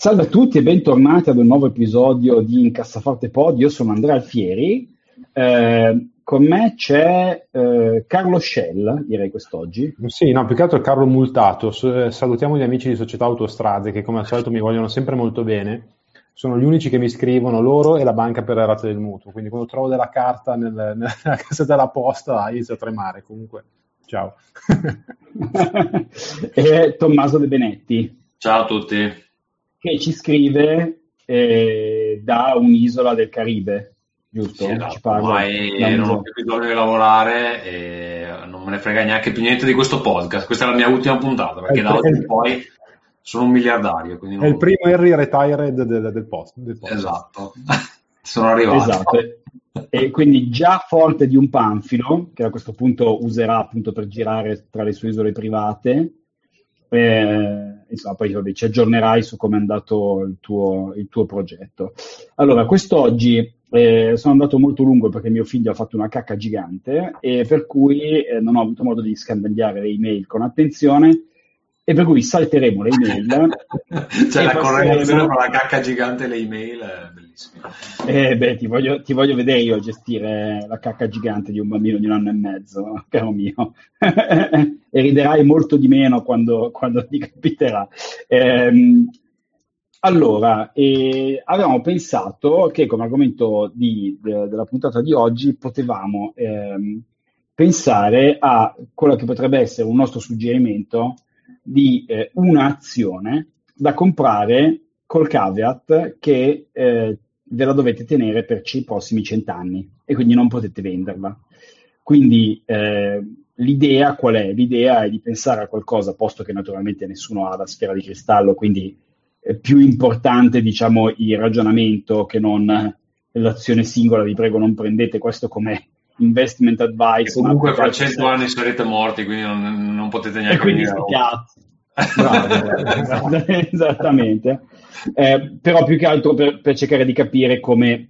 Salve a tutti e bentornati ad un nuovo episodio di Incassaforte Pod. Io sono Andrea Alfieri, con me c'è Carlo Scella, direi quest'oggi. Sì, no, più che altro Carlo Multato. Salutiamo gli amici di Società Autostrade che come al solito mi vogliono sempre molto bene. Sono gli unici che mi scrivono, loro e la banca per la rata del mutuo. Quindi quando trovo della carta nella cassetta della posta inizio a tremare. Comunque, ciao. E Tommaso De Benetti. Ciao a tutti. Che ci scrive da un'isola del Caribe, giusto? Sì, esatto, ci parla, non ho più bisogno di lavorare e non me ne frega neanche più niente di questo podcast. Questa è la mia ultima puntata, perché da oggi in poi sono un miliardario. Quindi non... È il primo Harry retired del podcast. Esatto, sono arrivato. Esatto. E quindi già forte di un panfilo, che a questo punto userà appunto per girare tra le sue isole private, insomma, poi ci aggiornerai su come è andato il tuo progetto. Allora, quest'oggi sono andato molto lungo perché mio figlio ha fatto una cacca gigante e per cui non ho avuto modo di scandagliare le email con attenzione e per cui salteremo le email. Cioè la correlazione tra la cacca gigante e le email è bellissima. Ti voglio vedere io gestire la cacca gigante di un bambino di 1 anno e mezzo, caro mio. E riderai molto di meno quando ti capiterà. Allora, avevamo pensato che come argomento della puntata di oggi potevamo pensare a quello che potrebbe essere un nostro suggerimento di un'azione da comprare col caveat che ve la dovete tenere per i prossimi 100 anni e quindi non potete venderla. Quindi l'idea qual è? L'idea è di pensare a qualcosa, posto che naturalmente nessuno ha la sfera di cristallo, quindi è più importante, diciamo, il ragionamento che non l'azione singola. Vi prego, non prendete questo come investment advice. E comunque fra 100 anni sarete morti, quindi non potete neanche venire. Bravo, esattamente. Però più che altro per cercare di capire come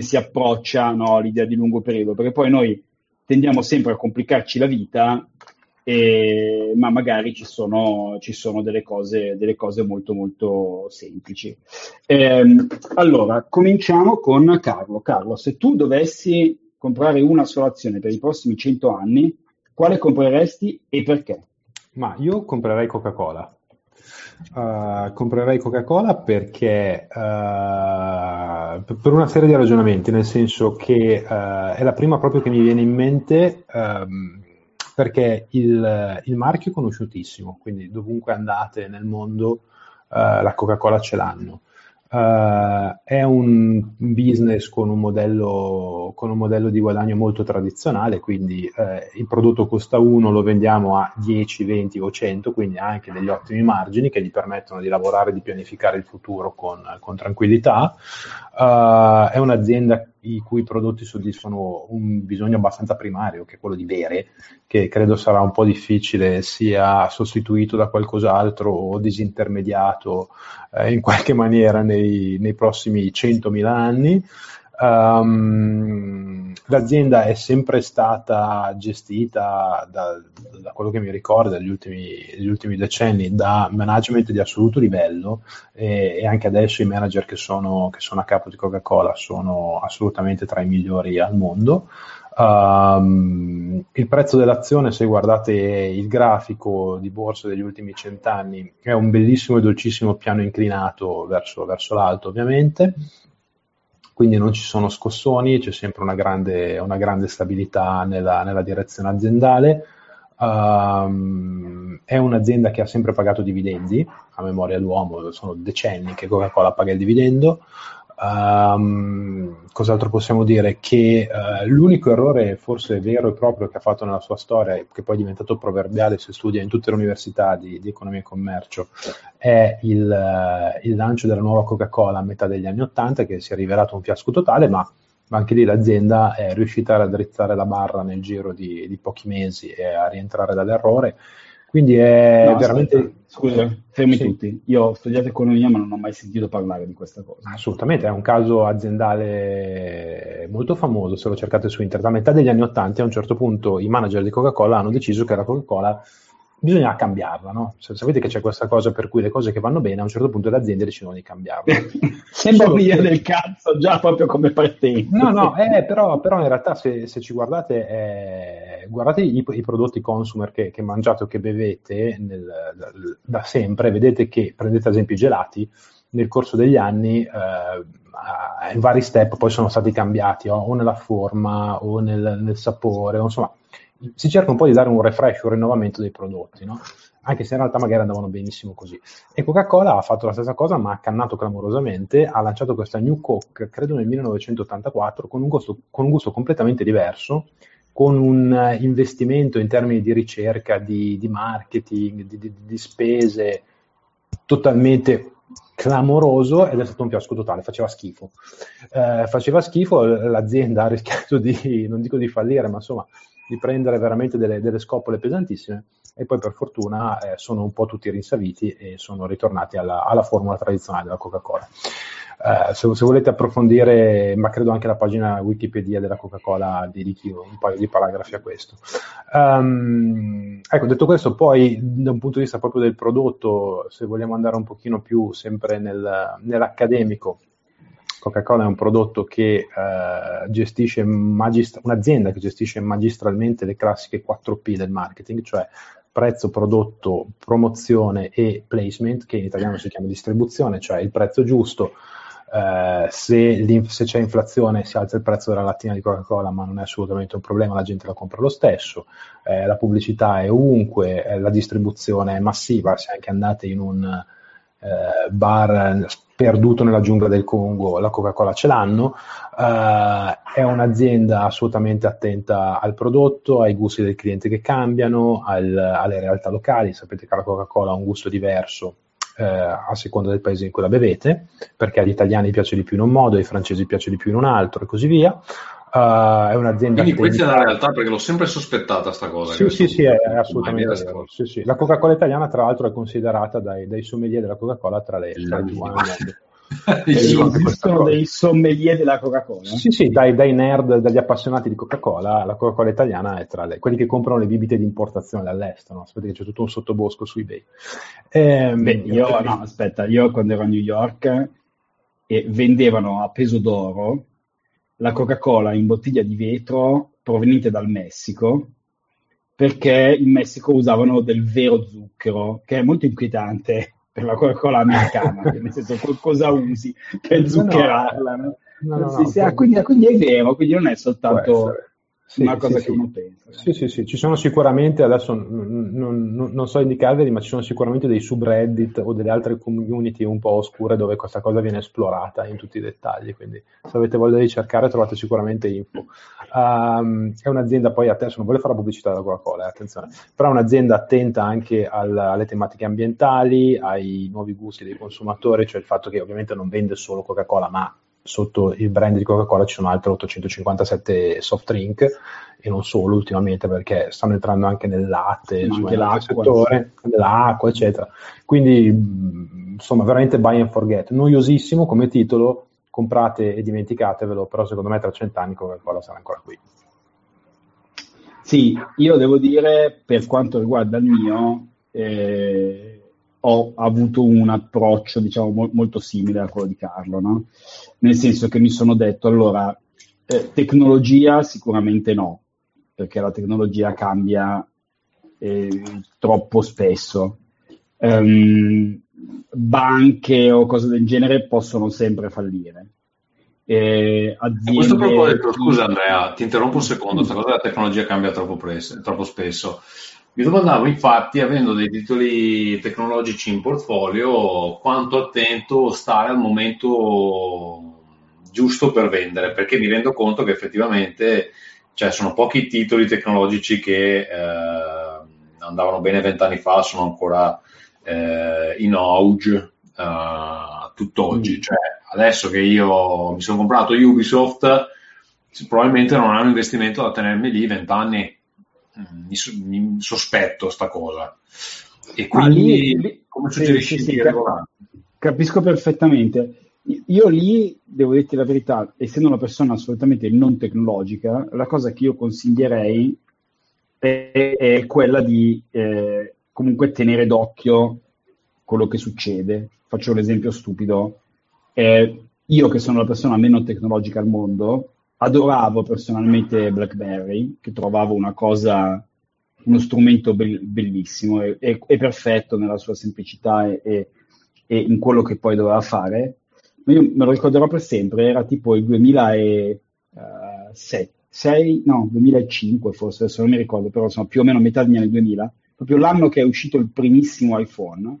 si approccia, no, l'idea di lungo periodo, perché poi noi tendiamo sempre a complicarci la vita, ma magari ci sono delle cose molto molto semplici. Allora, cominciamo con Carlo. Carlo, se tu dovessi comprare una sola azione per i prossimi 100 anni, quale compreresti e perché? Ma io comprerei Coca-Cola. Comprerei Coca-Cola perché per una serie di ragionamenti, nel senso che è la prima proprio che mi viene in mente, perché il marchio è conosciutissimo, quindi dovunque andate nel mondo la Coca-Cola ce l'hanno. È un business con un modello di guadagno molto tradizionale, quindi il prodotto costa 1, lo vendiamo a 10, 20 o 100, quindi ha anche degli ottimi margini che gli permettono di lavorare, di pianificare il futuro con tranquillità. È un'azienda i cui prodotti soddisfano un bisogno abbastanza primario, che è quello di bere, che credo sarà un po' difficile sia sostituito da qualcos'altro o disintermediato in qualche maniera nei prossimi 100.000 anni. L'azienda è sempre stata gestita da quello che mi ricorda gli ultimi decenni da management di assoluto livello, e anche adesso i manager che sono a capo di Coca-Cola sono assolutamente tra i migliori al mondo. Il prezzo dell'azione, se guardate il grafico di borsa degli ultimi 100 anni, è un bellissimo e dolcissimo piano inclinato verso l'alto, ovviamente. Quindi non ci sono scossoni, c'è sempre una grande stabilità nella direzione aziendale. È un'azienda che ha sempre pagato dividendi, a memoria d'uomo sono decenni che Coca-Cola paga il dividendo. Cos'altro possiamo dire? Che l'unico errore forse vero e proprio che ha fatto nella sua storia, che poi è diventato proverbiale, si studia in tutte le università di economia e commercio, è il lancio della nuova Coca-Cola a metà degli anni '80, che si è rivelato un fiasco totale, ma anche lì l'azienda è riuscita a raddrizzare la barra nel giro di pochi mesi e a rientrare dall'errore. Quindi è veramente... Scusa, fermi sì. Tutti. Io ho studiato economia ma non ho mai sentito parlare di questa cosa. Assolutamente, è un caso aziendale molto famoso, se lo cercate su internet. A metà degli anni '80, a un certo punto, i manager di Coca-Cola hanno deciso che la Coca-Cola bisognava cambiarla, no? Sapete che c'è questa cosa per cui le cose che vanno bene, a un certo punto le aziende decidono di cambiarla. Sembra via del cazzo, già proprio come partenza. Però in realtà se ci guardate... Guardate i prodotti consumer che mangiate o che bevete da sempre, vedete che, prendete ad esempio i gelati, nel corso degli anni in vari step poi sono stati cambiati, o nella forma o nel sapore, o insomma si cerca un po' di dare un refresh, un rinnovamento dei prodotti, no? Anche se in realtà magari andavano benissimo così. E Coca-Cola ha fatto la stessa cosa, ma ha cannato clamorosamente, ha lanciato questa New Coke, credo nel 1984, con un gusto completamente diverso, con un investimento in termini di ricerca, di marketing, di spese totalmente clamoroso, ed è stato un fiasco totale, faceva schifo, l'azienda ha rischiato di, non dico di fallire, ma insomma di prendere veramente delle scopole pesantissime, e poi per fortuna sono un po' tutti rinsaviti e sono ritornati alla formula tradizionale della Coca-Cola. Se volete approfondire, ma credo anche la pagina Wikipedia della Coca-Cola dedichi un paio di paragrafi a questo. Ecco, detto questo, poi da un punto di vista proprio del prodotto, se vogliamo andare un pochino più sempre nell'accademico, Coca-Cola è un prodotto che gestisce un'azienda che gestisce magistralmente le classiche 4P del marketing, cioè prezzo, prodotto, promozione e placement, che in italiano si chiama distribuzione, cioè il prezzo giusto. Se c'è inflazione si alza il prezzo della lattina di Coca-Cola, ma non è assolutamente un problema, la gente la compra lo stesso, la pubblicità è ovunque, la distribuzione è massiva. Se anche andate in un bar perduto nella giungla del Congo, la Coca-Cola ce l'hanno. È un'azienda assolutamente attenta al prodotto, ai gusti del cliente che cambiano, alle realtà locali. Sapete che la Coca-Cola ha un gusto diverso a seconda del paese in cui la bevete, perché agli italiani piace di più in un modo, ai francesi piace di più in un altro, e così via. È un'azienda. Quindi questa è la realtà, perché l'ho sempre sospettata sta cosa. Sì, è assolutamente vero. Sì. La Coca-Cola italiana, tra l'altro, è considerata dai sommelier della Coca-Cola tra le più grandi. Esistono dei sommelier della Coca-Cola? Sì, dai nerd, dagli appassionati di Coca-Cola, la Coca-Cola italiana è tra quelli che comprano le bibite di importazione dall'estero, no? Aspetta che c'è tutto un sottobosco su eBay. Io quando ero a New York e vendevano a peso d'oro la Coca-Cola in bottiglia di vetro proveniente dal Messico, perché in Messico usavano del vero zucchero, che è molto inquietante per la Coca-Cola americana, nel senso, cosa usi per zuccherarla? Quindi è vero, quindi non è soltanto una cosa che uno pensa. Sì, ci sono sicuramente, adesso non so indicarveli, ma ci sono sicuramente dei subreddit o delle altre community un po' oscure dove questa cosa viene esplorata in tutti i dettagli, quindi se avete voglia di cercare trovate sicuramente info. È un'azienda, poi adesso non voglio fare la pubblicità della Coca-Cola, attenzione, però è un'azienda attenta anche alle tematiche ambientali, ai nuovi gusti dei consumatori, cioè il fatto che ovviamente non vende solo Coca-Cola, ma sotto il brand di Coca-Cola ci sono altre 857 soft drink, e non solo ultimamente, perché stanno entrando anche nel latte, anche nell'acqua, eccetera. Quindi insomma veramente buy and forget, noiosissimo come titolo, comprate e dimenticatevelo, però secondo me tra 100 anni Coca-Cola sarà ancora qui. Sì, io devo dire, per quanto riguarda il mio, ho avuto un approccio, diciamo, molto simile a quello di Carlo, no? Nel senso che mi sono detto, allora, tecnologia sicuramente no, perché la tecnologia cambia troppo spesso. Banche o cose del genere possono sempre fallire. A questo proposito, scusa Andrea, ti interrompo un secondo, questa cosa della tecnologia cambia troppo spesso. Mi domandavo, infatti, avendo dei titoli tecnologici in portfolio, quanto attento stare al momento giusto per vendere, perché mi rendo conto che effettivamente, cioè, sono pochi titoli tecnologici che andavano bene 20 anni fa, sono ancora in auge tutt'oggi. Cioè, adesso che io mi sono comprato Ubisoft, probabilmente non è un investimento da tenermi lì 20 anni, mi sospetto sta cosa. E quindi lì, come suggerisci di regolare? Capisco perfettamente. Io lì, devo dirti la verità, essendo una persona assolutamente non tecnologica, la cosa che io consiglierei è quella di comunque tenere d'occhio quello che succede. Faccio l'esempio stupido. Io, che sono la persona meno tecnologica al mondo, adoravo personalmente BlackBerry, che trovavo una cosa, uno strumento bellissimo e perfetto nella sua semplicità e in quello che poi doveva fare. Io me lo ricorderò per sempre, era tipo il 2005 forse, adesso non mi ricordo, però insomma più o meno metà degli anni 2000, proprio l'anno che è uscito il primissimo iPhone.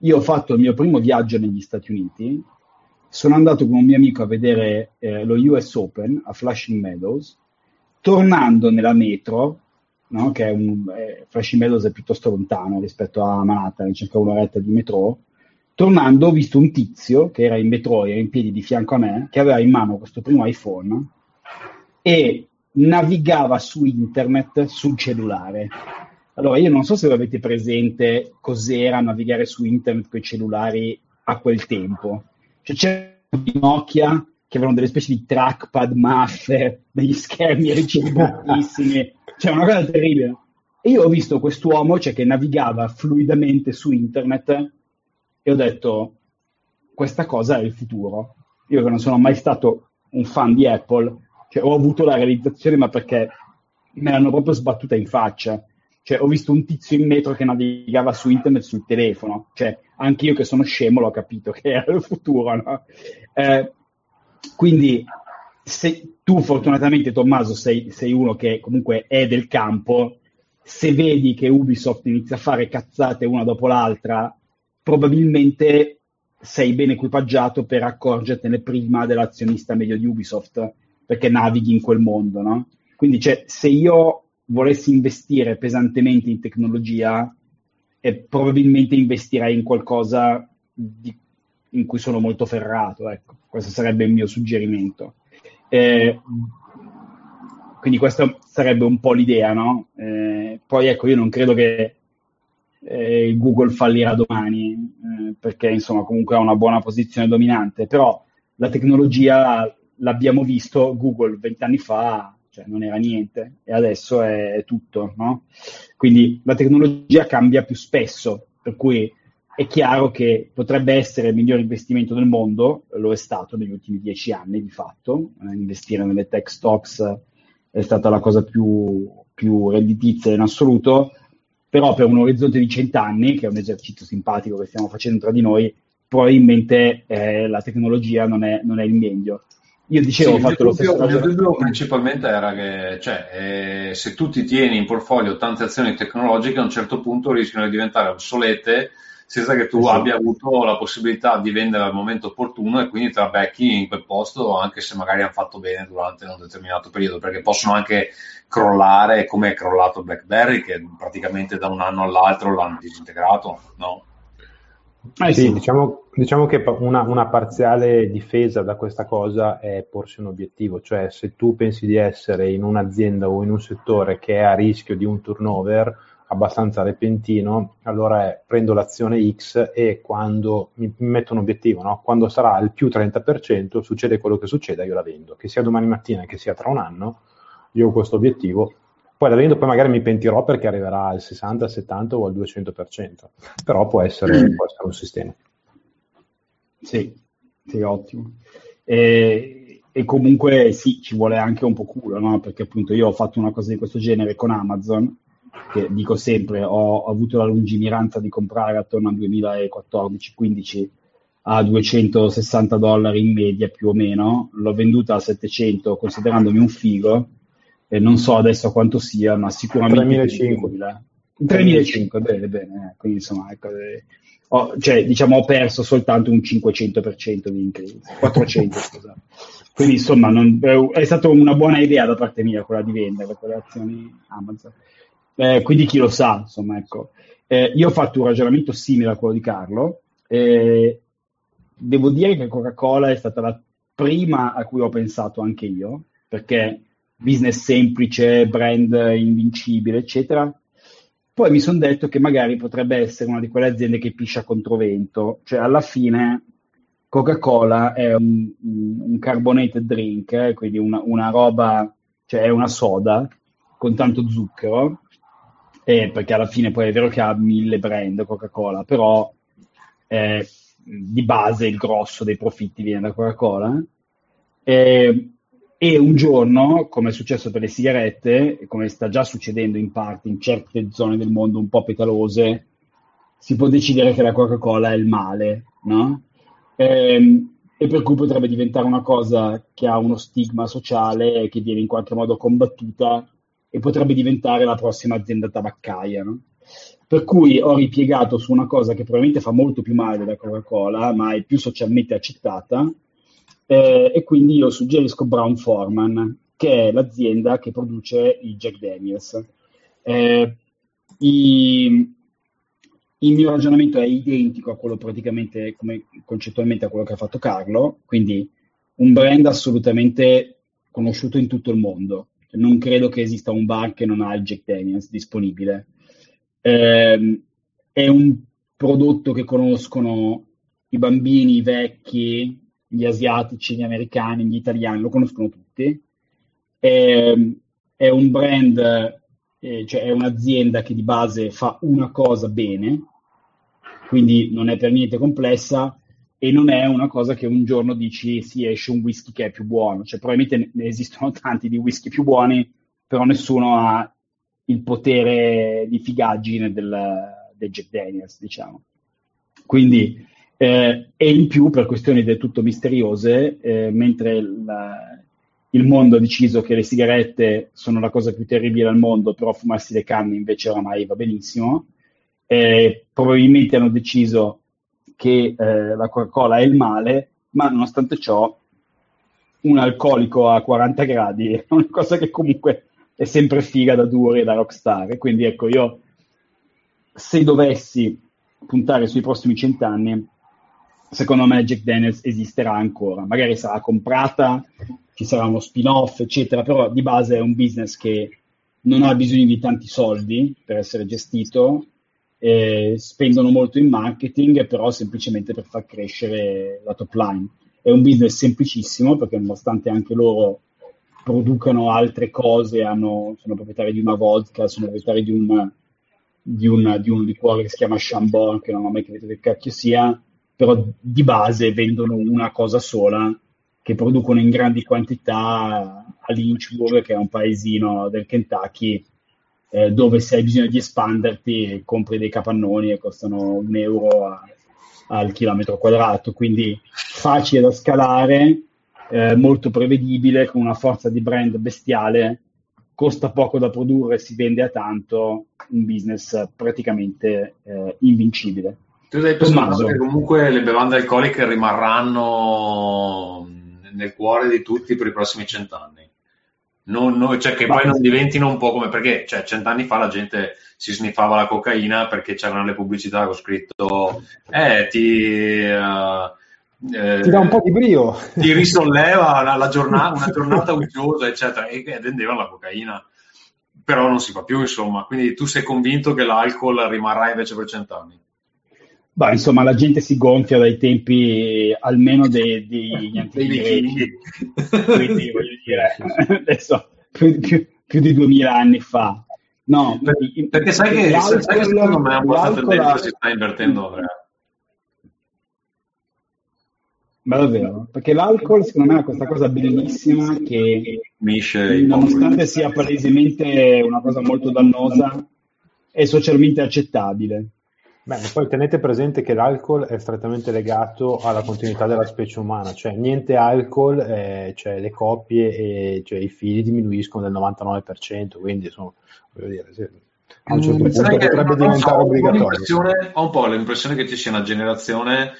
Io ho fatto il mio primo viaggio negli Stati Uniti, sono andato con un mio amico a vedere lo US Open a Flushing Meadows, tornando nella metro, no? Che è Flushing Meadows è piuttosto lontano rispetto a Manhattan, circa un'oretta di metro. Tornando ho visto un tizio che era in metro e in piedi di fianco a me, che aveva in mano questo primo iPhone e navigava su internet sul cellulare. Allora, io non so se avete presente cos'era navigare su internet con i cellulari a quel tempo. Cioè, c'erano i Nokia che avevano delle specie di trackpad maffe, degli schermi ricevuttissimi, cioè una cosa terribile. E io ho visto quest'uomo, cioè, che navigava fluidamente su internet, e ho detto, questa cosa è il futuro. Io, che non sono mai stato un fan di Apple, cioè, ho avuto la realizzazione, ma perché me l'hanno proprio sbattuta in faccia. Cioè, ho visto un tizio in metro che navigava su internet sul telefono. Cioè, anche io che sono scemo l'ho capito che era il futuro, no? Quindi, se tu fortunatamente, Tommaso, sei uno che comunque è del campo, se vedi che Ubisoft inizia a fare cazzate una dopo l'altra, probabilmente sei ben equipaggiato per accorgertene prima dell'azionista medio di Ubisoft, perché navighi in quel mondo, no? Quindi, cioè, se io volessi investire pesantemente in tecnologia, probabilmente investirei in qualcosa in cui sono molto ferrato, ecco. Questo sarebbe il mio suggerimento. Quindi questa sarebbe un po' l'idea, no? Poi, ecco, io non credo che Google fallirà domani, perché insomma comunque ha una buona posizione dominante, però la tecnologia l'abbiamo visto, Google 20 anni fa, cioè, non era niente e adesso è tutto, no? Quindi la tecnologia cambia più spesso, per cui è chiaro che potrebbe essere il miglior investimento del mondo, lo è stato negli ultimi 10 anni di fatto, investire nelle tech stocks è stata la cosa più redditizia in assoluto, però per un orizzonte di 100 anni, che è un esercizio simpatico che stiamo facendo tra di noi, probabilmente la tecnologia non è il meglio. Io dicevo, sì, ho fatto il mio dubbio principalmente era che, cioè, se tu ti tieni in portfolio tante azioni tecnologiche, a un certo punto rischiano di diventare obsolete senza che tu abbia avuto la possibilità di vendere al momento opportuno, e quindi te la becchi in quel posto anche se magari hanno fatto bene durante un determinato periodo, perché possono anche crollare, come è crollato BlackBerry, che praticamente da un anno all'altro l'hanno disintegrato, no? Sì. Diciamo che una parziale difesa da questa cosa è porsi un obiettivo, cioè se tu pensi di essere in un'azienda o in un settore che è a rischio di un turnover abbastanza repentino, allora prendo l'azione X e quando mi metto un obiettivo, no? Quando sarà al più 30%, succede quello che succeda, io la vendo, che sia domani mattina, che sia tra un anno, io ho questo obiettivo, poi la vendo, poi magari mi pentirò perché arriverà al 60, al 70 o al 200%, però può essere un sistema. Sì, ottimo. E comunque sì, ci vuole anche un po' culo, no? Perché appunto io ho fatto una cosa di questo genere con Amazon, che dico sempre, ho avuto la lungimiranza di comprare attorno al 2014-15 a $260 in media più o meno, l'ho venduta a 700 considerandomi un figo, e non so adesso quanto sia, ma sicuramente 3.500. 3.500, bene, bene. Quindi insomma, ecco, cioè, diciamo, ho perso soltanto un 500% di incremento, 400, scusate. Quindi insomma, è stata una buona idea da parte mia quella di vendere quelle azioni Amazon. Quindi chi lo sa, insomma, ecco. Io ho fatto un ragionamento simile a quello di Carlo. Devo dire che Coca-Cola è stata la prima a cui ho pensato anche io, perché business semplice, brand invincibile, eccetera. Poi mi sono detto che magari potrebbe essere una di quelle aziende che piscia controvento. Cioè, alla fine Coca-Cola è un carbonated drink, quindi una roba, cioè è una soda con tanto zucchero, perché alla fine poi è vero che ha 1000 brand Coca-Cola, però di base il grosso dei profitti viene da Coca-Cola. E un giorno, come è successo per le sigarette, come sta già succedendo in parte in certe zone del mondo un po' petalose, si può decidere che la Coca-Cola è il male, no? E per cui potrebbe diventare una cosa che ha uno stigma sociale, che viene in qualche modo combattuta, e potrebbe diventare la prossima azienda tabaccaia, no? Per cui ho ripiegato su una cosa che probabilmente fa molto più male della Coca-Cola, ma è più socialmente accettata, e quindi io suggerisco Brown-Forman, che è l'azienda che produce i Jack Daniels. Il mio ragionamento è identico a quello, praticamente, come concettualmente, a quello che ha fatto Carlo, quindi un brand assolutamente conosciuto in tutto il mondo. Non credo che esista un bar che non ha il Jack Daniels disponibile. È un prodotto che conoscono i bambini, i vecchi, gli asiatici, gli americani, gli italiani, lo conoscono tutti. È un brand, cioè è un'azienda che di base fa una cosa bene, quindi non è per niente complessa, e non è una cosa che un giorno dici sì, esce un whisky che è più buono. Cioè probabilmente ne esistono tanti di whisky più buoni, però nessuno ha il potere di figaggine del Jack Daniels, diciamo. Quindi e in più, per questioni del tutto misteriose, mentre il mondo ha deciso che le sigarette sono la cosa più terribile al mondo, però fumarsi le canne invece oramai va benissimo, probabilmente hanno deciso che la Coca-Cola è il male, ma nonostante ciò un alcolico a 40 gradi è una cosa che comunque è sempre figa da Duri e da Rockstar. Quindi ecco, io se dovessi puntare sui prossimi 100 anni, secondo me Jack Daniels esisterà ancora, magari sarà comprata, ci sarà uno spin-off, eccetera, però di base è un business che non ha bisogno di tanti soldi per essere gestito, spendono molto in marketing, però semplicemente per far crescere la top line. È un business semplicissimo, perché nonostante anche loro producano altre cose, sono proprietari di una vodka, sono proprietari di un liquore che si chiama Chambord, che non ho mai capito che cacchio sia, però di base vendono una cosa sola, che producono in grandi quantità a Lynchburg, che è un paesino del Kentucky, dove se hai bisogno di espanderti compri dei capannoni e costano €1 al chilometro quadrato. Quindi facile da scalare, molto prevedibile, con una forza di brand bestiale, costa poco da produrre, si vende a tanto, un business praticamente invincibile. Tu hai pensato che comunque le bevande alcoliche rimarranno nel cuore di tutti per i prossimi 100 anni? Cioè che poi non diventino un po' come, perché cioè 100 anni fa la gente si sniffava la cocaina perché c'erano le pubblicità con scritto ti dà un po' di brio, ti risolleva la giornata, una giornata uggiosa, eccetera, e vendevano la cocaina. Però non si fa più, insomma. Quindi tu sei convinto che l'alcol rimarrà invece per 100 anni? Beh, insomma, la gente si gonfia dai tempi almeno degli antichi greci, quindi voglio dire, adesso più di 2000 anni fa. No, perché sai che secondo me è un po' questa tendenza si sta invertendo, ma davvero, perché l'alcol secondo me è questa cosa bellissima che, nonostante sia palesemente una cosa molto dannosa, è socialmente accettabile. Beh, poi tenete presente che l'alcol è strettamente legato alla continuità della specie umana, cioè niente alcol, cioè le coppie e cioè i figli diminuiscono del 99%, quindi insomma, voglio dire, a un certo punto potrebbe diventare obbligatorio. Ho un po' l'impressione che ci sia una generazione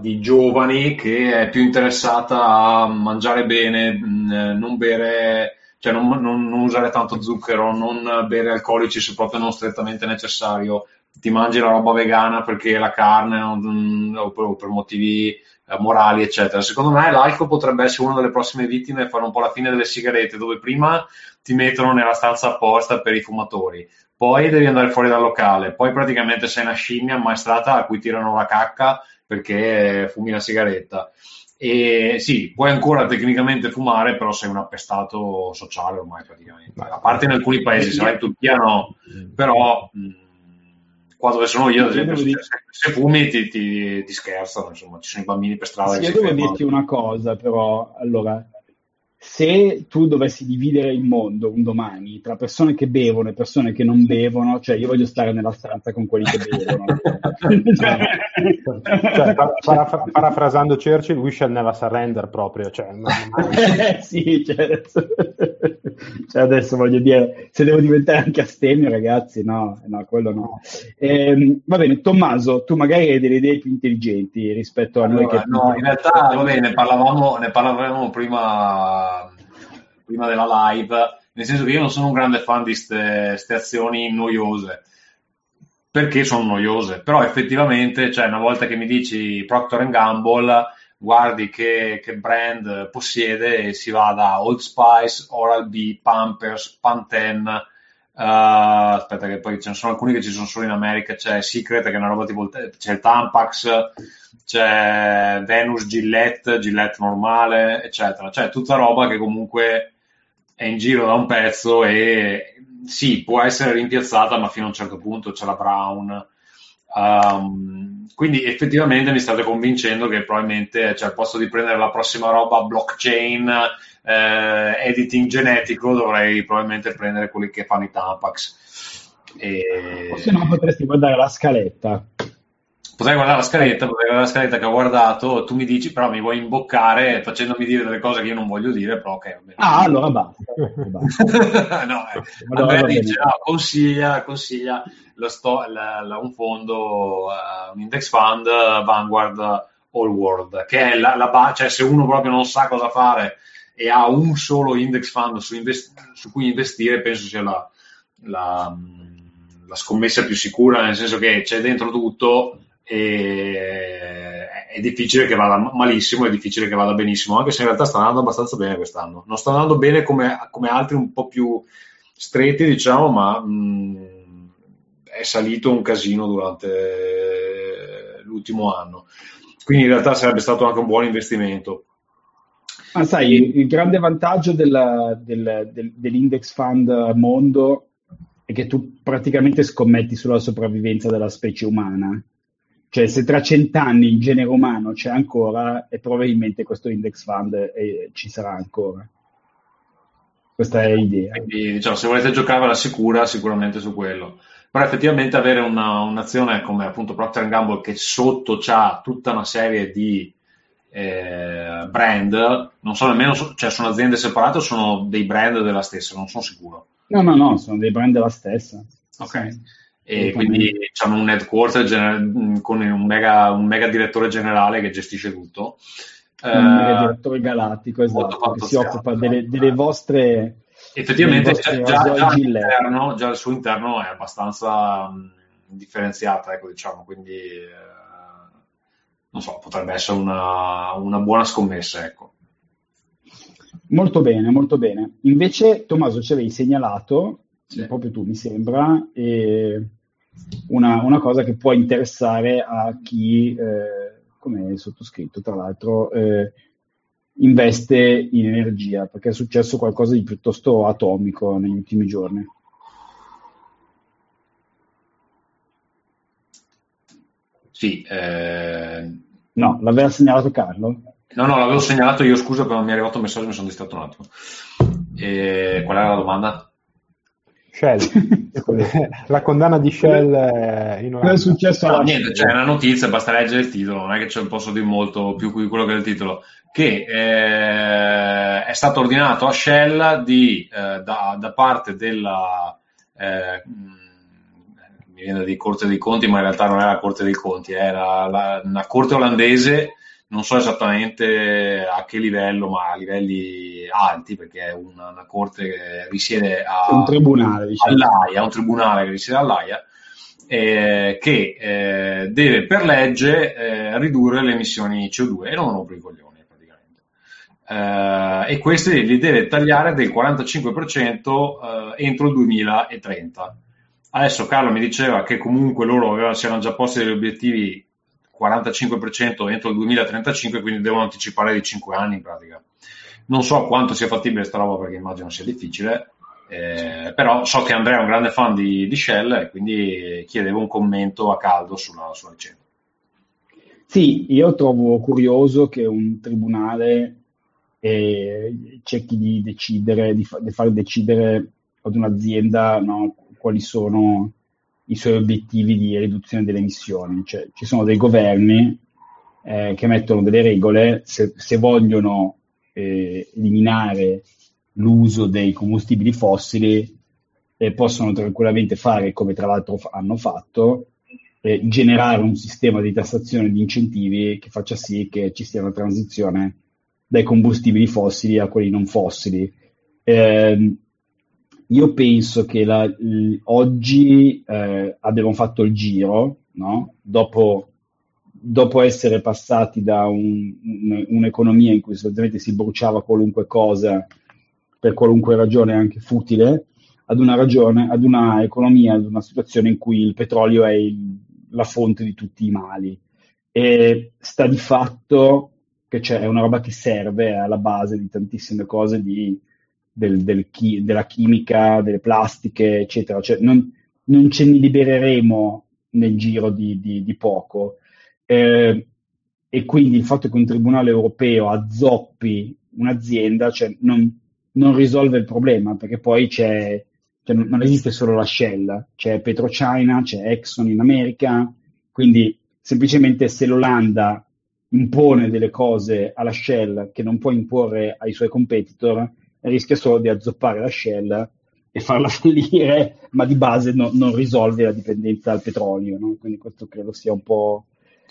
di giovani che è più interessata a mangiare bene, non bere, cioè non usare tanto zucchero, non bere alcolici se proprio non strettamente necessario. Ti mangi la roba vegana perché la carne o per motivi morali, eccetera. Secondo me l'alcol potrebbe essere una delle prossime vittime e fare un po' la fine delle sigarette, dove prima ti mettono nella stanza apposta per i fumatori, poi devi andare fuori dal locale, poi praticamente sei una scimmia ammaestrata a cui tirano la cacca perché fumi la sigaretta. E sì, puoi ancora tecnicamente fumare, però sei un appestato sociale ormai praticamente, a parte in alcuni paesi, se vai in Turchia no, però... Qua dove sono io, ad esempio, se fumi ti scherzano, insomma, ci sono i bambini per strada. Sì, io devo dirti una cosa, però, allora, se tu dovessi dividere il mondo un domani tra persone che bevono e persone che non bevono, cioè io voglio stare nella stanza con quelli che bevono. Cioè, parafrasando Churchill, we shall never surrender proprio. Cioè, sì, certo. Cioè adesso voglio dire, se devo diventare anche astemio, ragazzi, no, quello no. Va bene, Tommaso, tu magari hai delle idee più intelligenti rispetto a noi. Che no, in realtà, va bene, ne parlavamo prima della live, nel senso che io non sono un grande fan di ste azioni noiose, perché sono noiose, però effettivamente, cioè, una volta che mi dici Procter & Gamble, guardi che brand possiede e si va da Old Spice, Oral-B, Pampers, Pantene, aspetta che poi ce ne sono alcuni che ci sono solo in America, c'è Secret che è una roba tipo, c'è il Tampax, c'è Venus, Gillette normale, eccetera, cioè tutta roba che comunque è in giro da un pezzo e sì, può essere rimpiazzata, ma fino a un certo punto c'è la Brown. Quindi effettivamente mi state convincendo che probabilmente, cioè, al posto di prendere la prossima roba blockchain, editing genetico, dovrei probabilmente prendere quelli che fanno i Tampax. O se no potresti guardare la scaletta. Potrei guardare la scaletta che ho guardato, tu mi dici però mi vuoi imboccare facendomi dire delle cose che io non voglio dire, però ok, va bene. Ah, allora basta. Andrea dice, consiglia un fondo, un index fund, Vanguard All World, che è la base, cioè se uno proprio non sa cosa fare e ha un solo index fund su cui investire, penso sia la scommessa più sicura, nel senso che c'è dentro tutto. È difficile che vada malissimo, è difficile che vada benissimo, anche se in realtà sta andando abbastanza bene quest'anno. Non sta andando bene come altri un po' più stretti, diciamo, ma è salito un casino durante l'ultimo anno. Quindi in realtà sarebbe stato anche un buon investimento. Ma sai, il grande vantaggio dell'index fund mondo è che tu praticamente scommetti sulla sopravvivenza della specie umana. Cioè, se tra 100 anni il genere umano c'è ancora, e probabilmente questo index fund ci sarà ancora. Questa è l'idea. Quindi, diciamo, se volete giocare alla sicura, sicuramente su quello. Però effettivamente avere un'azione come appunto Procter & Gamble, che sotto c'ha tutta una serie di brand, non so nemmeno, cioè sono aziende separate o sono dei brand della stessa, non sono sicuro. No, sono dei brand della stessa. Ok. Sì. E quindi hanno un headquarter con un mega direttore generale che gestisce tutto. Un mega direttore galattico, esatto, che si occupa delle vostre... Effettivamente delle vostre già al suo interno è abbastanza differenziata, ecco, diciamo, quindi non so, potrebbe essere una buona scommessa, ecco. Molto bene, molto bene. Invece, Tommaso, ci avevi segnalato... Sì. Proprio tu, mi sembra, e una cosa che può interessare a chi, come è sottoscritto tra l'altro, investe in energia, perché è successo qualcosa di piuttosto atomico negli ultimi giorni. Sì. No, l'aveva segnalato Carlo? No, l'avevo segnalato io, scusa, però mi è arrivato un messaggio e mi sono distratto un attimo. Qual era la domanda? Shell, la condanna di Shell in Olanda. È successo niente, c'è una notizia, basta leggere il titolo, non è che c'è un posso di molto più di quello che è il titolo, che è stato ordinato a Shell da parte della mi viene di Corte dei Conti, ma in realtà non era la Corte dei Conti, era una corte olandese, non so esattamente a che livello, ma a livelli alti, perché è una corte che risiede un tribunale, diciamo, all'Aia, un tribunale che risiede all'Aia, che deve per legge ridurre le emissioni CO2, e non rompo i coglioni praticamente, e questi li deve tagliare del 45% entro il 2030. Adesso Carlo mi diceva che comunque loro si erano già posti degli obiettivi 45% entro il 2035, quindi devono anticipare di 5 anni in pratica. Non so quanto sia fattibile questa roba, perché immagino sia difficile, però so che Andrea è un grande fan di Shell e quindi chiedevo un commento a caldo sulla ricerca. Sì, io trovo curioso che un tribunale cerchi di decidere, di far decidere ad un'azienda, no, quali sono i suoi obiettivi di riduzione delle emissioni. Cioè, ci sono dei governi che mettono delle regole, se vogliono eliminare l'uso dei combustibili fossili, possono tranquillamente fare, come tra l'altro hanno fatto, generare un sistema di tassazione di incentivi che faccia sì che ci sia una transizione dai combustibili fossili a quelli non fossili. Io penso che oggi abbiamo fatto il giro, no? Dopo essere passati da un'economia in cui sostanzialmente si bruciava qualunque cosa per qualunque ragione anche futile, ad una situazione in cui il petrolio è la fonte di tutti i mali. E sta di fatto che è una roba che serve alla base di tantissime cose della chimica, delle plastiche, eccetera. Cioè, non ce ne libereremo nel giro di poco. E quindi il fatto che un tribunale europeo azzoppi un'azienda, cioè, non risolve il problema, perché poi non esiste solo la Shell, c'è PetroChina, c'è Exxon in America, quindi semplicemente se l'Olanda impone delle cose alla Shell che non può imporre ai suoi competitor, rischia solo di azzoppare la Shell e farla fallire, ma di base non risolve la dipendenza dal petrolio, no? Quindi questo credo sia un po'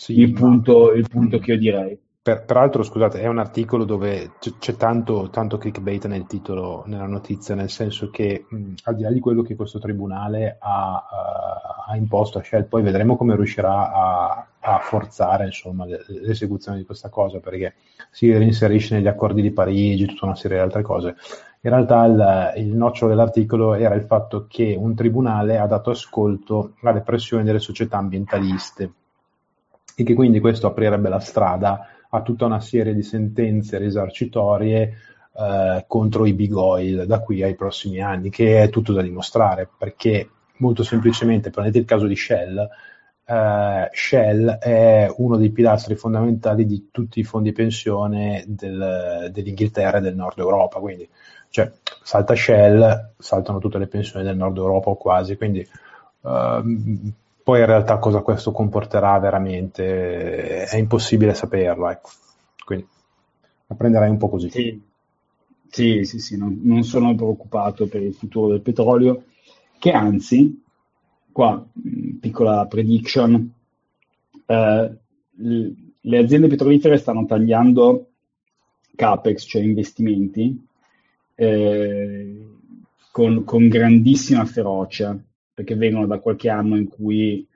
il punto che io direi. Peraltro, scusate, è un articolo dove c'è tanto clickbait nel titolo, nella notizia, nel senso che al di là di quello che questo tribunale ha imposto a Shell, poi vedremo come riuscirà a forzare, insomma, l'esecuzione di questa cosa, perché si reinserisce negli accordi di Parigi, tutta una serie di altre cose. In realtà il nocciolo dell'articolo era il fatto che un tribunale ha dato ascolto alle pressioni delle società ambientaliste e che quindi questo aprirebbe la strada a tutta una serie di sentenze risarcitorie contro i big oil da qui ai prossimi anni, che è tutto da dimostrare, perché molto semplicemente prendete il caso di Shell. Shell è uno dei pilastri fondamentali di tutti i fondi pensione dell'Inghilterra e del Nord Europa, quindi cioè, salta Shell, saltano tutte le pensioni del Nord Europa o quasi, quindi poi in realtà cosa questo comporterà veramente è impossibile saperlo, ecco. Quindi la prenderai un po' così. Sì, non sono preoccupato per il futuro del petrolio, che anzi, qua, piccola prediction, le aziende petrolifere stanno tagliando capex, cioè investimenti, con grandissima ferocia, perché vengono da qualche anno in cui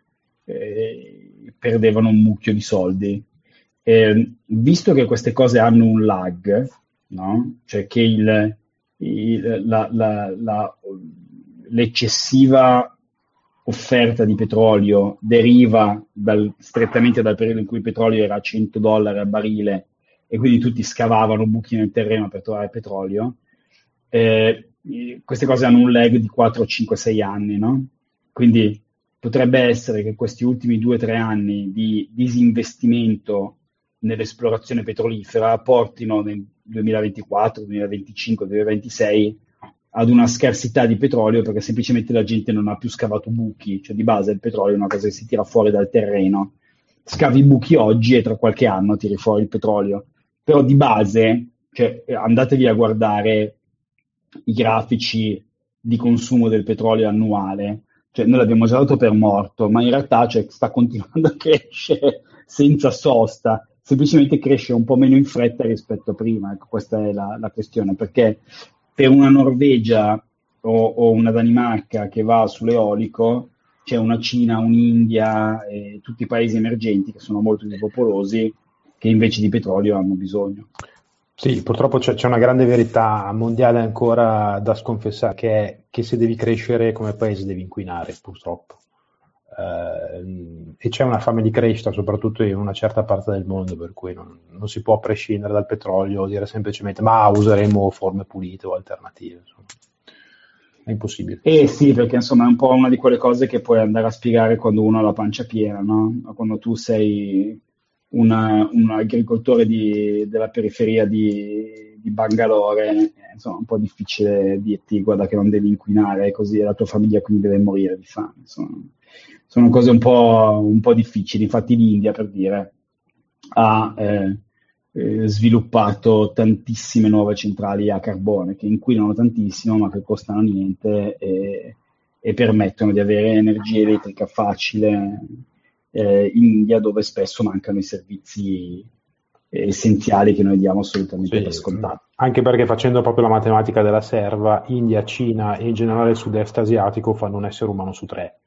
perdevano un mucchio di soldi. Visto che queste cose hanno un lag, no? Cioè che l'eccessiva offerta di petrolio deriva strettamente dal periodo in cui il petrolio era a $100 a barile e quindi tutti scavavano buchi nel terreno per trovare petrolio, queste cose hanno un lag di 4, 5, 6 anni, no? Quindi potrebbe essere che questi ultimi 2-3 anni di disinvestimento nell'esplorazione petrolifera portino nel 2024, 2025, 2026 ad una scarsità di petrolio, perché semplicemente la gente non ha più scavato buchi. Cioè, di base il petrolio è una cosa che si tira fuori dal terreno, scavi i buchi oggi e tra qualche anno tiri fuori il petrolio, però di base, cioè, andatevi a guardare i grafici di consumo del petrolio annuale, cioè noi l'abbiamo già dato per morto, ma in realtà cioè, sta continuando a crescere senza sosta, semplicemente cresce un po' meno in fretta rispetto a prima, ecco, questa è la questione, perché per una Norvegia o una Danimarca che va sull'eolico c'è una Cina, un'India, tutti i paesi emergenti che sono molto più popolosi che invece di petrolio hanno bisogno. Sì, purtroppo c'è una grande verità mondiale ancora da sconfessare, che è che se devi crescere come paese devi inquinare, purtroppo. E c'è una fame di crescita, soprattutto in una certa parte del mondo, per cui non si può prescindere dal petrolio, dire semplicemente ma useremo forme pulite o alternative, insomma. È impossibile. Sì, perché insomma è un po' una di quelle cose che puoi andare a spiegare quando uno ha la pancia piena, no? Quando tu sei un agricoltore della periferia di Bangalore, insomma è un po' difficile dirti guarda che non devi inquinare così la tua famiglia quindi deve morire di fame, insomma. Sono cose un po' difficili, infatti l'India per dire ha sviluppato tantissime nuove centrali a carbone che inquinano tantissimo ma che costano niente e permettono di avere energia elettrica facile in India, dove spesso mancano i servizi essenziali che noi diamo assolutamente per scontato. Anche perché facendo proprio la matematica della serva, India, Cina e in generale il sud-est asiatico fanno un essere umano su 3,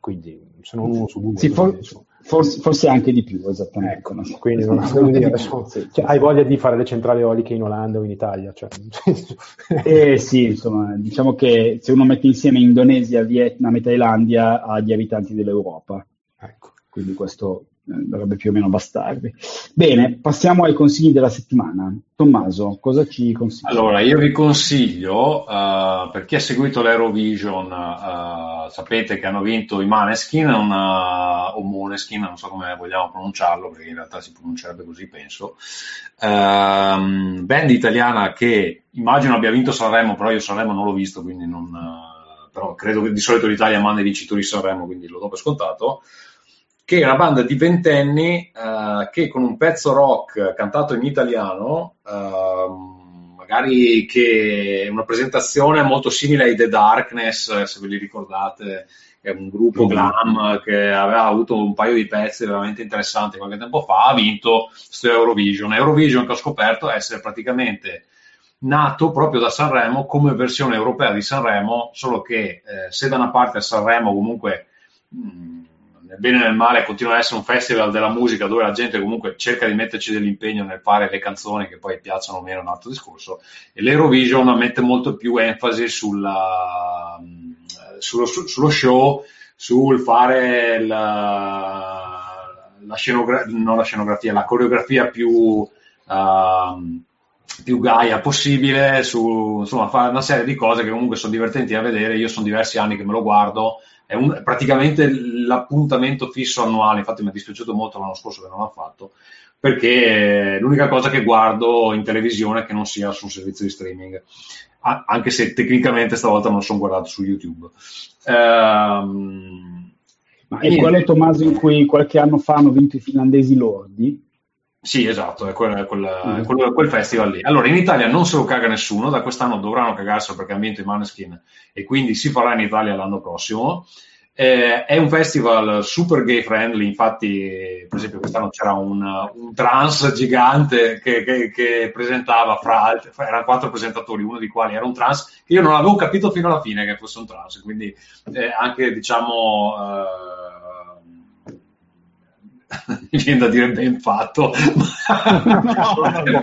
quindi sono uno su 2. Sì, forse anche di più, esattamente. Ecco, no? Quindi non voglio dire, cioè, hai voglia di fare le centrali eoliche in Olanda o in Italia? Cioè. Sì, insomma, diciamo che se uno mette insieme Indonesia, Vietnam e Thailandia ha gli abitanti dell'Europa. Ecco. Quindi questo dovrebbe più o meno bastarvi. Bene, passiamo ai consigli della settimana. Tommaso, cosa ci consigli? Allora, io vi consiglio, per chi ha seguito l'Eurovision, sapete che hanno vinto i Maneskin, o Måneskin, non so come vogliamo pronunciarlo, perché in realtà si pronuncierebbe così, penso. Band italiana che immagino abbia vinto Sanremo, però io Sanremo non l'ho visto, quindi non. Però credo che di solito l'Italia manda i vincitori Sanremo, quindi lo do per scontato. Che è una banda di ventenni che con un pezzo rock cantato in italiano, magari che è una presentazione molto simile ai The Darkness, se ve li ricordate, è un gruppo glam che aveva avuto un paio di pezzi veramente interessanti qualche tempo fa, ha vinto questo Eurovision. Eurovision che ho scoperto essere praticamente nato proprio da Sanremo come versione europea di Sanremo, solo che se da una parte Sanremo comunque... nel bene e nel male continua ad essere un festival della musica dove la gente comunque cerca di metterci dell'impegno nel fare le canzoni che poi piacciono o meno, è un altro discorso, e l'Eurovision mette molto più enfasi sullo show, sul fare la coreografia più gaia possibile, insomma fare una serie di cose che comunque sono divertenti da vedere. Io sono diversi anni che me lo guardo, è praticamente l'appuntamento fisso annuale, infatti mi è dispiaciuto molto l'anno scorso che non l'ho fatto, perché è l'unica cosa che guardo in televisione che non sia su un servizio di streaming, anche se tecnicamente stavolta non sono guardato su YouTube. E quello è Tommaso in cui qualche anno fa hanno vinto i finlandesi lordi? Sì, esatto, è quel festival lì. Allora, in Italia non se lo caga nessuno, da quest'anno dovranno cagarselo perché hanno vinto i Maneskin e quindi si farà in Italia l'anno prossimo. È un festival super gay friendly, infatti per esempio quest'anno c'era un trans gigante che presentava, fra altri, erano 4 presentatori, uno dei quali era un trans, che io non avevo capito fino alla fine che fosse un trans, quindi anche diciamo... mi viene da dire ben fatto, ma non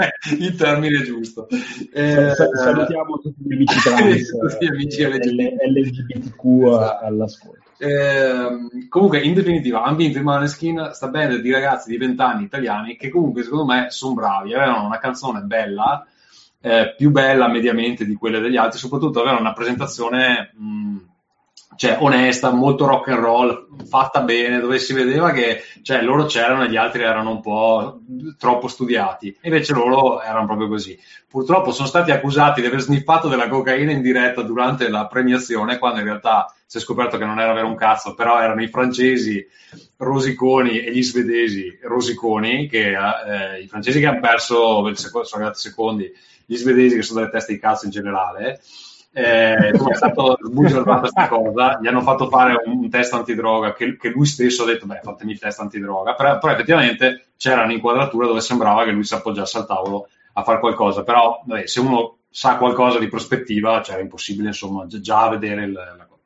è il termine giusto. Salutiamo tutti gli amici trans, tutti gli amici LGBTQ esatto. All'ascolto. Comunque, in definitiva, hanno vinto i Maneskin, sta band di ragazzi di 20 anni italiani che comunque secondo me sono bravi, avevano una canzone bella, più bella mediamente di quelle degli altri, soprattutto avevano una presentazione... cioè onesta, molto rock and roll, fatta bene, dove si vedeva che cioè, loro c'erano e gli altri erano un po' troppo studiati, invece loro erano proprio così. Purtroppo sono stati accusati di aver sniffato della cocaina in diretta durante la premiazione, quando in realtà si è scoperto che non era vero un cazzo, però erano i francesi rosiconi e gli svedesi rosiconi, che i francesi che hanno perso sono arrivati secondi, gli svedesi che sono delle teste di cazzo in generale. È stato sbugiardata questa cosa, gli hanno fatto fare un test antidroga che lui stesso ha detto beh, fatemi il test antidroga, però effettivamente c'era un'inquadratura dove sembrava che lui si appoggiasse al tavolo a fare qualcosa, però vabbè, se uno sa qualcosa di prospettiva, cioè era impossibile insomma già vedere la cosa.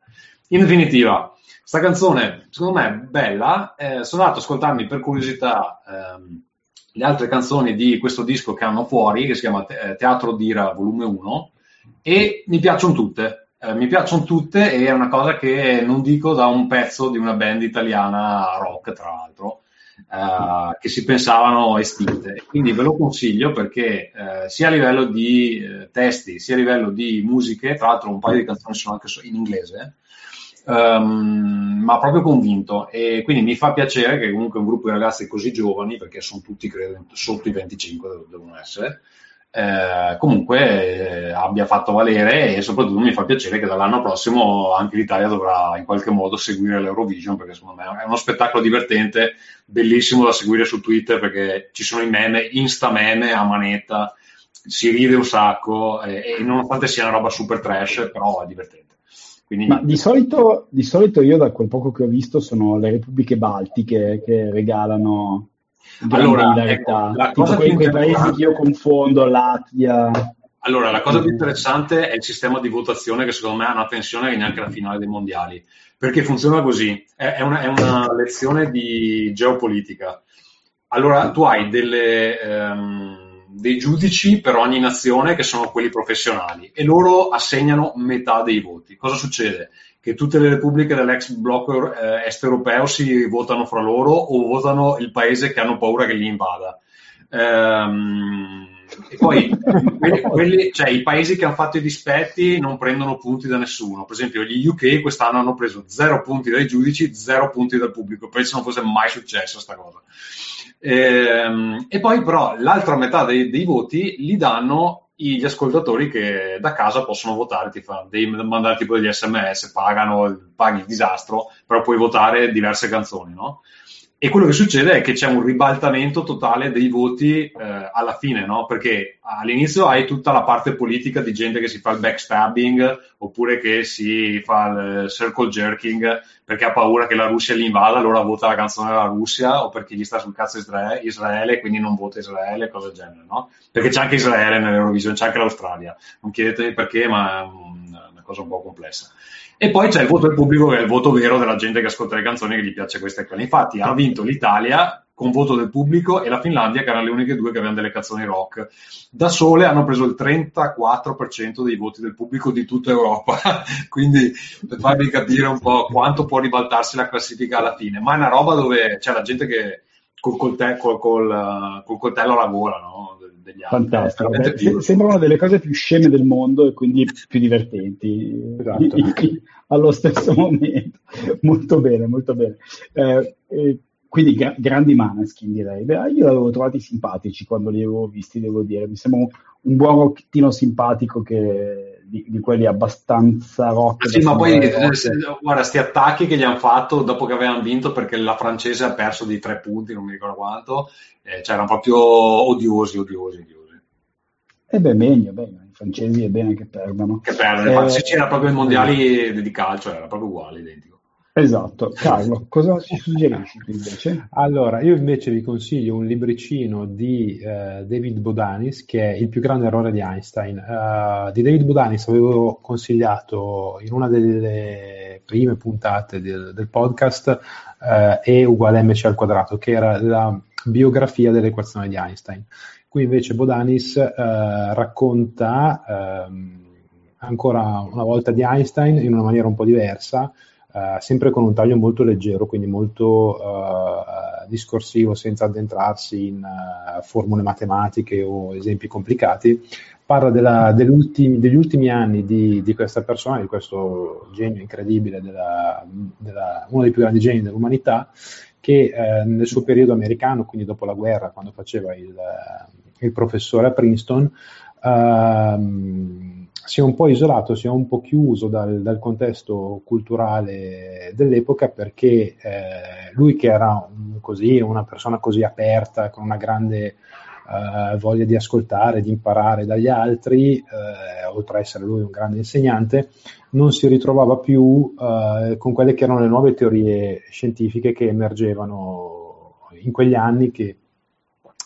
In definitiva, sta canzone secondo me è bella, sono andato ad ascoltarmi per curiosità le altre canzoni di questo disco che hanno fuori, che si chiama Teatro d'Ira volume 1, e mi piacciono tutte e è una cosa che non dico da un pezzo di una band italiana rock, tra l'altro, che si pensavano estinte, quindi ve lo consiglio perché sia a livello di testi sia a livello di musiche, tra l'altro un paio di canzoni sono anche in inglese, ma proprio convinto, e quindi mi fa piacere che comunque un gruppo di ragazzi così giovani, perché sono tutti credo sotto i 25 devono essere, comunque abbia fatto valere, e soprattutto mi fa piacere che dall'anno prossimo anche l'Italia dovrà in qualche modo seguire l'Eurovision, perché secondo me è uno spettacolo divertente, bellissimo da seguire su Twitter, perché ci sono i meme, insta meme a manetta, si ride un sacco e nonostante sia una roba super trash, però è divertente. Quindi... Ma di solito io da quel poco che ho visto sono le Repubbliche Baltiche che regalano. Allora, ecco, la cosa più interessante, io confondo Latvia. Allora, la cosa più interessante è il sistema di votazione, che secondo me ha una tensione che neanche la finale dei mondiali, perché funziona così, è una lezione di geopolitica. Allora, tu hai dei giudici per ogni nazione che sono quelli professionali e loro assegnano metà dei voti. Cosa succede? Che tutte le repubbliche dell'ex blocco est europeo si votano fra loro o votano il paese che hanno paura che li invada. E poi cioè, i paesi che hanno fatto i dispetti non prendono punti da nessuno. Per esempio gli UK quest'anno hanno preso 0 punti dai giudici, 0 punti dal pubblico, penso non fosse mai successo sta cosa. E poi però l'altra metà dei voti li danno gli ascoltatori che da casa possono votare, ti fanno mandare tipo degli SMS, paghi il disastro, però puoi votare diverse canzoni, no? E quello che succede è che c'è un ribaltamento totale dei voti alla fine, no? Perché all'inizio hai tutta la parte politica di gente che si fa il backstabbing oppure che si fa il circle jerking perché ha paura che la Russia li invada, allora vota la canzone della Russia, o perché gli sta sul cazzo Israele, quindi non vota Israele, cose del genere, no? Perché c'è anche Israele nell'Eurovision, c'è anche l'Australia. Non chiedetemi perché, ma è una cosa un po' complessa. E poi c'è il voto del pubblico, che è il voto vero della gente che ascolta le canzoni, che gli piace questa e quella. Infatti ha vinto l'Italia con voto del pubblico e la Finlandia, che erano le uniche due che avevano delle canzoni rock. Da sole hanno preso il 34% dei voti del pubblico di tutta Europa, quindi per farvi capire un po' quanto può ribaltarsi la classifica alla fine. Ma è una roba dove c'è la gente che col coltello lavora, no? Degli altri. Fantastico. Beh, sembra una delle cose più sceme del mondo e quindi più divertenti, esatto. Allo stesso momento. Molto bene, molto bene. Quindi grandi Maneskin, direi. Beh, io li avevo trovati simpatici quando li avevo visti, devo dire. Mi sembra un buon rocchettino simpatico di quelli abbastanza rock. Sì, ma poi guarda, sti attacchi che gli hanno fatto dopo che avevano vinto, perché la francese ha perso di 3 punti, non mi ricordo quanto, c'erano proprio odiosi. E beh, meglio, i francesi è bene che perdano. Se c'era proprio i mondiali di calcio, era proprio uguale, identico. Esatto. Carlo, cosa ci suggerisci invece? Allora, io invece vi consiglio un libricino di David Bodanis, che è Il più grande errore di Einstein. Di David Bodanis avevo consigliato in una delle prime puntate del podcast E uguale mc al quadrato, che era la biografia dell'equazione di Einstein. Qui invece Bodanis racconta ancora una volta di Einstein in una maniera un po' diversa, sempre con un taglio molto leggero, quindi molto discorsivo, senza addentrarsi in formule matematiche o esempi complicati. Parla degli ultimi anni di questa persona, di questo genio incredibile, uno dei più grandi geni dell'umanità, che nel suo periodo americano, quindi dopo la guerra, quando faceva il professore a Princeton, si è un po' isolato, si è un po' chiuso dal contesto culturale dell'epoca, perché lui, che era una persona così aperta, con una grande voglia di ascoltare, di imparare dagli altri, oltre a essere lui un grande insegnante, non si ritrovava più con quelle che erano le nuove teorie scientifiche che emergevano in quegli anni, che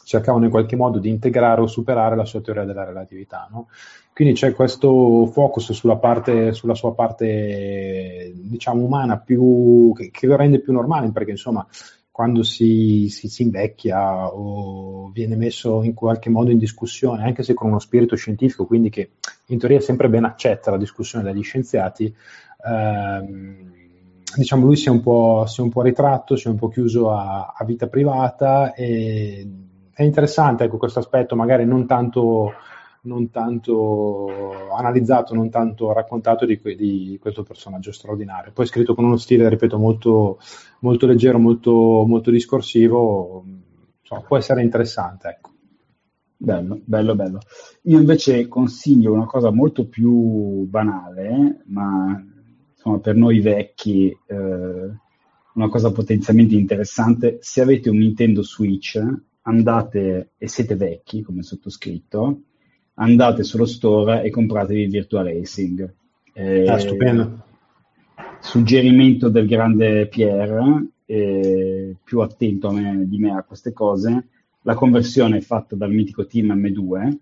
cercavano in qualche modo di integrare o superare la sua teoria della relatività, no? Quindi c'è questo focus sulla sua parte, diciamo, umana, che lo rende più normale, perché insomma quando si invecchia o viene messo in qualche modo in discussione, anche se con uno spirito scientifico, quindi che in teoria è sempre ben accetta la discussione dagli scienziati, diciamo lui si è un po' ritratto, si è un po' chiuso a vita privata. E è interessante, ecco, questo aspetto magari non tanto analizzato, non tanto raccontato di questo personaggio straordinario. Poi scritto con uno stile, ripeto, molto, molto leggero, molto, molto discorsivo, insomma, può essere interessante, ecco. Bello, bello, bello. Io invece consiglio una cosa molto più banale, ma insomma per noi vecchi una cosa potenzialmente interessante. Se avete un Nintendo Switch, andate, e siete vecchi come sottoscritto, andate sullo store e compratevi Virtua Racing. Stupendo. Suggerimento del grande Pierre, più attento di me a queste cose. La conversione fatta dal mitico team M2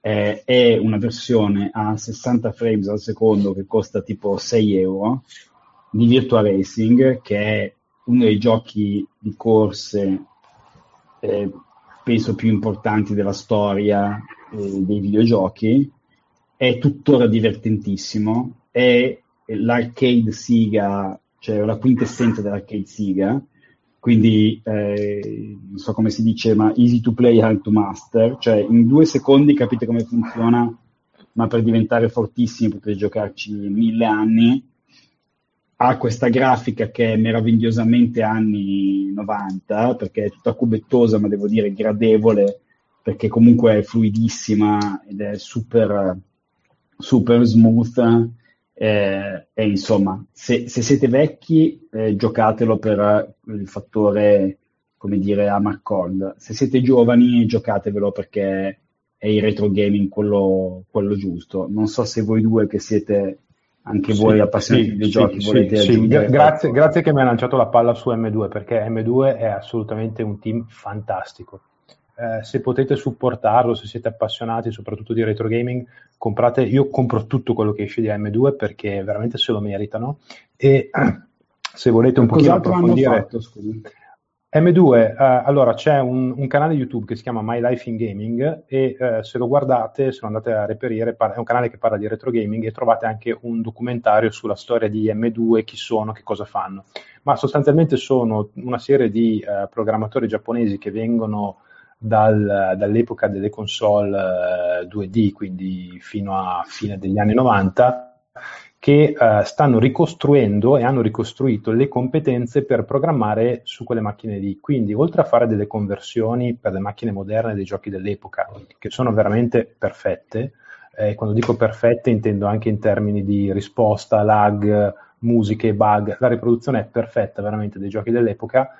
è una versione a 60 frames al secondo che costa tipo €6 di Virtua Racing, che è uno dei giochi di corse penso più importanti della storia dei videogiochi. È tuttora divertentissimo, è l'arcade Sega, cioè la quintessenza dell'arcade Sega, quindi non so come si dice, ma easy to play, hard to master, cioè in 2 secondi capite come funziona, ma per diventare fortissimi potete giocarci 1000 anni. Ha questa grafica che è meravigliosamente anni 90, perché è tutta cubettosa, ma devo dire gradevole, perché comunque è fluidissima ed è super, super smooth. E insomma, se siete vecchi, giocatelo per il fattore, come dire, Hammer Cold. Se siete giovani, giocatevelo perché è il retro gaming quello giusto. Non so se voi due che siete... anche voi appassionati di videogiochi volete aggiungere. Grazie che mi hai lanciato la palla su M2, perché M2 è assolutamente un team fantastico. Se potete supportarlo, se siete appassionati soprattutto di retro gaming, io compro tutto quello che esce di M2 perché veramente se lo meritano. E se volete un pochino approfondire... M2, allora c'è un canale YouTube che si chiama My Life in Gaming e se lo guardate, se lo andate a reperire, è un canale che parla di retro gaming e trovate anche un documentario sulla storia di M2, chi sono, che cosa fanno. Ma sostanzialmente sono una serie di programmatori giapponesi che vengono dall'epoca delle console 2D, quindi fino a fine degli anni 90, che stanno ricostruendo e hanno ricostruito le competenze per programmare su quelle macchine lì. Quindi, oltre a fare delle conversioni per le macchine moderne dei giochi dell'epoca, che sono veramente perfette, quando dico perfette intendo anche in termini di risposta, lag, musiche, bug, la riproduzione è perfetta veramente dei giochi dell'epoca,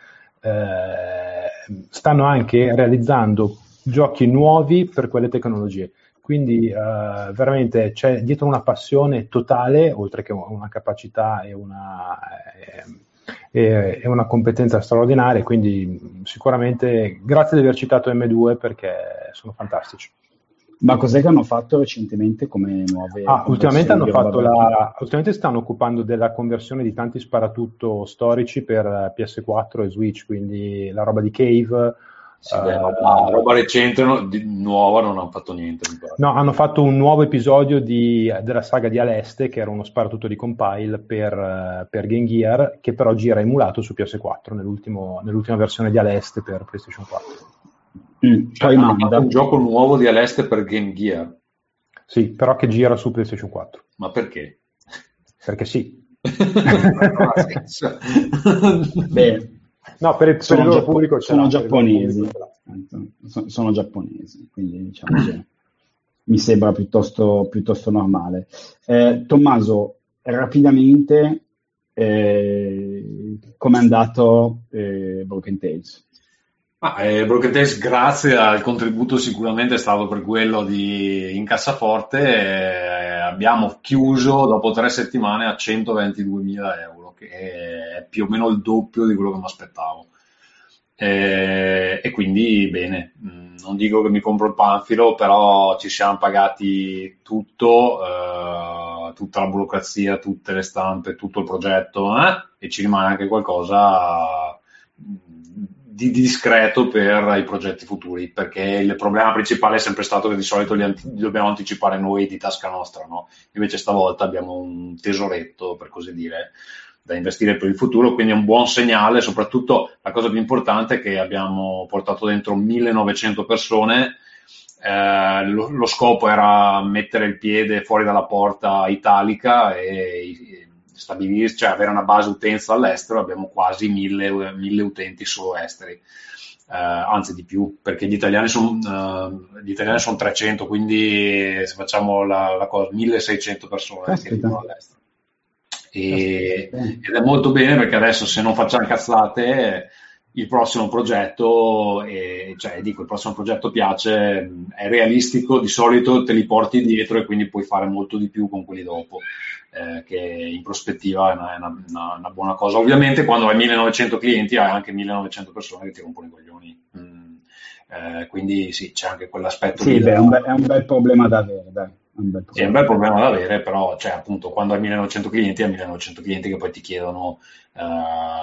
stanno anche realizzando giochi nuovi per quelle tecnologie. Quindi veramente c'è dietro una passione totale, oltre che una capacità e una competenza straordinaria, quindi sicuramente grazie di aver citato M2 perché sono fantastici. Ma cos'è che hanno fatto recentemente come nuove? Ultimamente stanno occupando della conversione di tanti sparatutto storici per PS4 e Switch, quindi la roba di Cave, Sì, roba recente, nuova, non hanno fatto niente. No, hanno fatto un nuovo episodio della saga di Aleste, che era uno sparatutto di compile per Game Gear, che però gira emulato su PS4 nell'ultima versione di Aleste per PlayStation 4. Cioè, un gioco nuovo di Aleste per Game Gear. Sì, però che gira su PlayStation 4. Ma perché? Perché sì. Beh, no, per il loro pubblico sono giapponesi. Sono giapponesi, quindi diciamo che mi sembra piuttosto normale. Tommaso, rapidamente, com'è andato Broken Tales? Broken Tales, grazie al contributo sicuramente è stato per quello di in cassaforte, abbiamo chiuso dopo 3 settimane a 122.000 euro, che è più o meno il doppio di quello che mi aspettavo, e quindi bene, non dico che mi compro il panfilo, però ci siamo pagati tutto, tutta la burocrazia, tutte le stampe, tutto il progetto, e ci rimane anche qualcosa di discreto per i progetti futuri, perché il problema principale è sempre stato che di solito li dobbiamo anticipare noi di tasca nostra, no? Invece stavolta abbiamo un tesoretto, per così dire, da investire per il futuro, quindi è un buon segnale. Soprattutto la cosa più importante è che abbiamo portato dentro 1900 persone, lo scopo era mettere il piede fuori dalla porta italica e stabilirsi, cioè avere una base utenza all'estero. Abbiamo quasi 1000 utenti solo esteri, anzi di più, perché gli italiani sono 300, quindi se facciamo la cosa, 1600 persone che arrivano all'estero. Ed è molto bene, perché adesso, se non facciamo cazzate, il prossimo progetto, il prossimo progetto piace, è realistico, di solito te li porti dietro e quindi puoi fare molto di più con quelli dopo, che in prospettiva è una buona cosa. Ovviamente quando hai 1900 clienti hai anche 1900 persone che ti rompono i coglioni, quindi sì, c'è anche quell'aspetto. Sì, beh, è un bel problema da avere, dai. Sì, è un bel problema da avere, però cioè, appunto, quando hai 1900 clienti, hai 1900 clienti che poi ti chiedono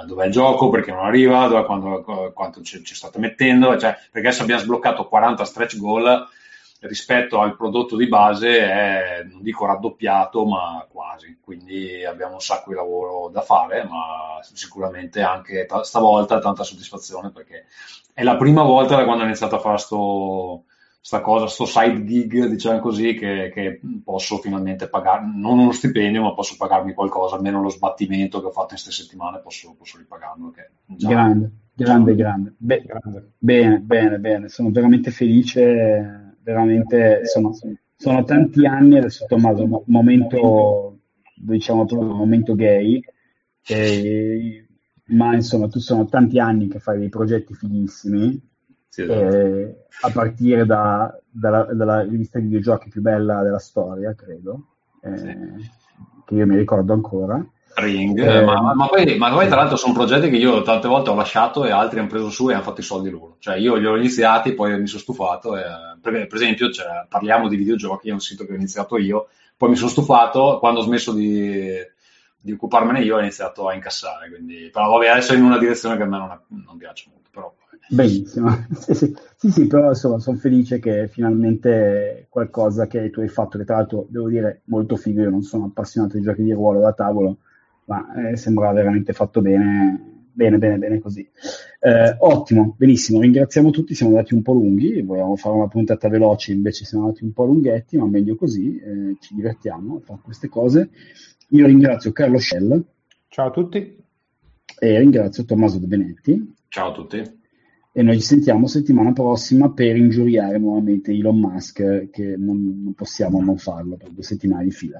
dov'è il gioco, perché non arriva, quanto ci state mettendo, cioè, perché adesso abbiamo sbloccato 40 stretch goal rispetto al prodotto di base, è, non dico raddoppiato, ma quasi, quindi abbiamo un sacco di lavoro da fare, ma sicuramente anche stavolta tanta soddisfazione, perché è la prima volta da quando ho iniziato a fare sto side gig, diciamo così, che posso finalmente pagare, non uno stipendio, ma posso pagarmi qualcosa, almeno lo sbattimento che ho fatto in 6 settimane posso ripagarlo. Che già, grande. Grande. Bene, sono veramente felice, veramente, sono tanti anni adesso, Tommaso, momento, diciamo proprio momento gay, ma insomma tu sono tanti anni che fai dei progetti fighissimi. Sì, a partire dalla rivista di videogiochi più bella della storia, credo, sì, che io mi ricordo ancora, Ring, ma poi tra l'altro sono progetti che io tante volte ho lasciato e altri hanno preso su e hanno fatto i soldi loro, cioè io li ho iniziati, poi mi sono stufato, per esempio, cioè, parliamo di videogiochi, è un sito che ho iniziato io, poi mi sono stufato, quando ho smesso di occuparmene io ho iniziato a incassare, quindi, però vabbè, adesso è in una direzione che a me non piace molto, però benissimo, sì, però insomma sono felice che finalmente qualcosa che tu hai fatto, che tra l'altro devo dire molto figo, io non sono appassionato di giochi di ruolo da tavolo, ma sembrava veramente fatto bene così, ottimo, benissimo, ringraziamo tutti, siamo andati un po' lunghi, volevamo fare una puntata veloce, invece siamo andati un po' lunghetti, ma meglio così, ci divertiamo a fare queste cose. Io ringrazio Carlo Schell, ciao a tutti, e ringrazio Tommaso De Benetti, ciao a tutti. E noi ci sentiamo settimana prossima per ingiuriare nuovamente Elon Musk, che non possiamo non farlo per 2 settimane di fila.